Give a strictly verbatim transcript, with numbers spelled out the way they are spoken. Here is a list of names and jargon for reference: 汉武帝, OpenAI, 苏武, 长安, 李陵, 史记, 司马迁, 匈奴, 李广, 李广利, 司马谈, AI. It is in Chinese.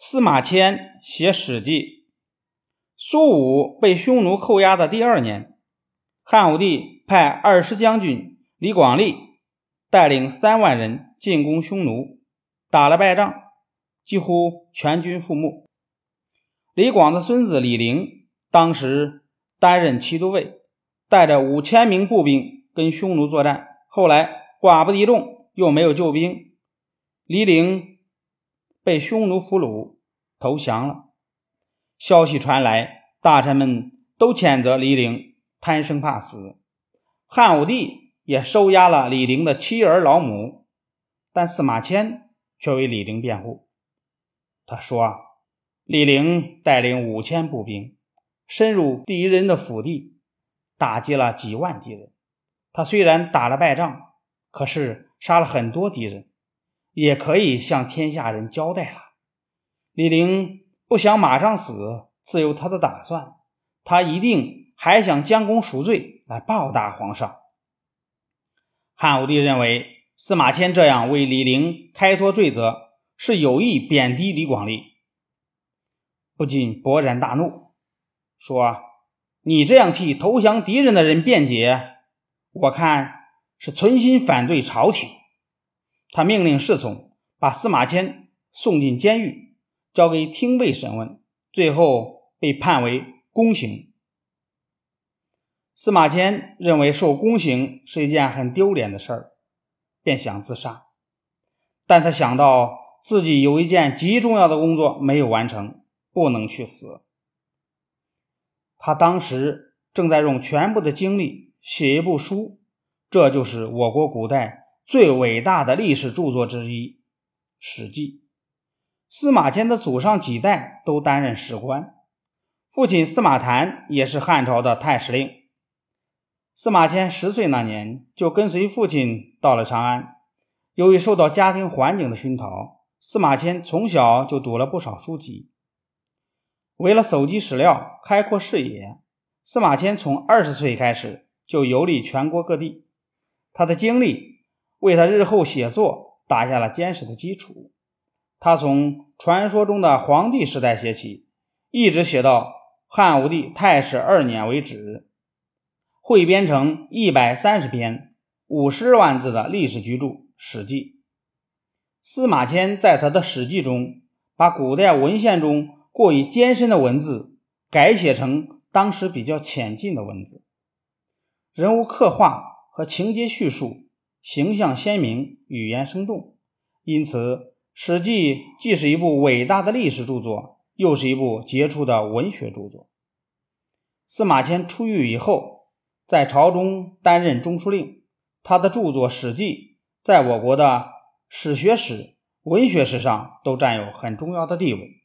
司马迁写《史记》。苏武被匈奴扣押的第二年，汉武帝派二师将军李广利带领三万人进攻匈奴，打了败仗，几乎全军覆没。李广的孙子李陵当时担任骑都尉，带着五千名步兵跟匈奴作战，后来寡不敌众，又没有救兵，李陵被匈奴俘虏投降了。消息传来，大臣们都谴责李陵贪生怕死，汉武帝也收押了李陵的妻儿老母，但司马迁却为李陵辩护。他说，李陵带领五千步兵深入敌人的腹地，打击了几万敌人，他虽然打了败仗，可是杀了很多敌人，也可以向天下人交代了。李陵不想马上死，自有他的打算，他一定还想将功赎罪来报答皇上。汉武帝认为司马迁这样为李陵开脱罪责，是有意贬低李广利，不禁勃然大怒，说，你这样替投降敌人的人辩解，我看是存心反对朝廷。他命令侍从把司马迁送进监狱，交给廷尉审问，最后被判为宫刑。司马迁认为受宫刑是一件很丢脸的事儿，便想自杀。但他想到自己有一件极重要的工作没有完成，不能去死。他当时正在用全部的精力写一部书，这就是我国古代最伟大的历史著作之一《史记》。司马迁的祖上几代都担任史官，父亲司马谈也是汉朝的太史令。司马迁十岁那年就跟随父亲到了长安，由于受到家庭环境的熏陶，司马迁从小就读了不少书籍。为了搜集史料，开阔视野，司马迁从二十岁开始就游历全国各地，他的经历为他日后写作打下了坚实的基础。他从传说中的皇帝时代写起，一直写到汉武帝太史二年为止，汇编成一百三十篇五十万字的历史巨著《史记》。司马迁在他的《史记》中把古代文献中过于艰深的文字改写成当时比较浅近的文字，人物刻画和情节叙述形象鲜明，语言生动，因此《史记》既是一部伟大的历史著作，又是一部杰出的文学著作。司马迁出狱以后，在朝中担任中书令，他的著作《史记》在我国的史学史、文学史上都占有很重要的地位。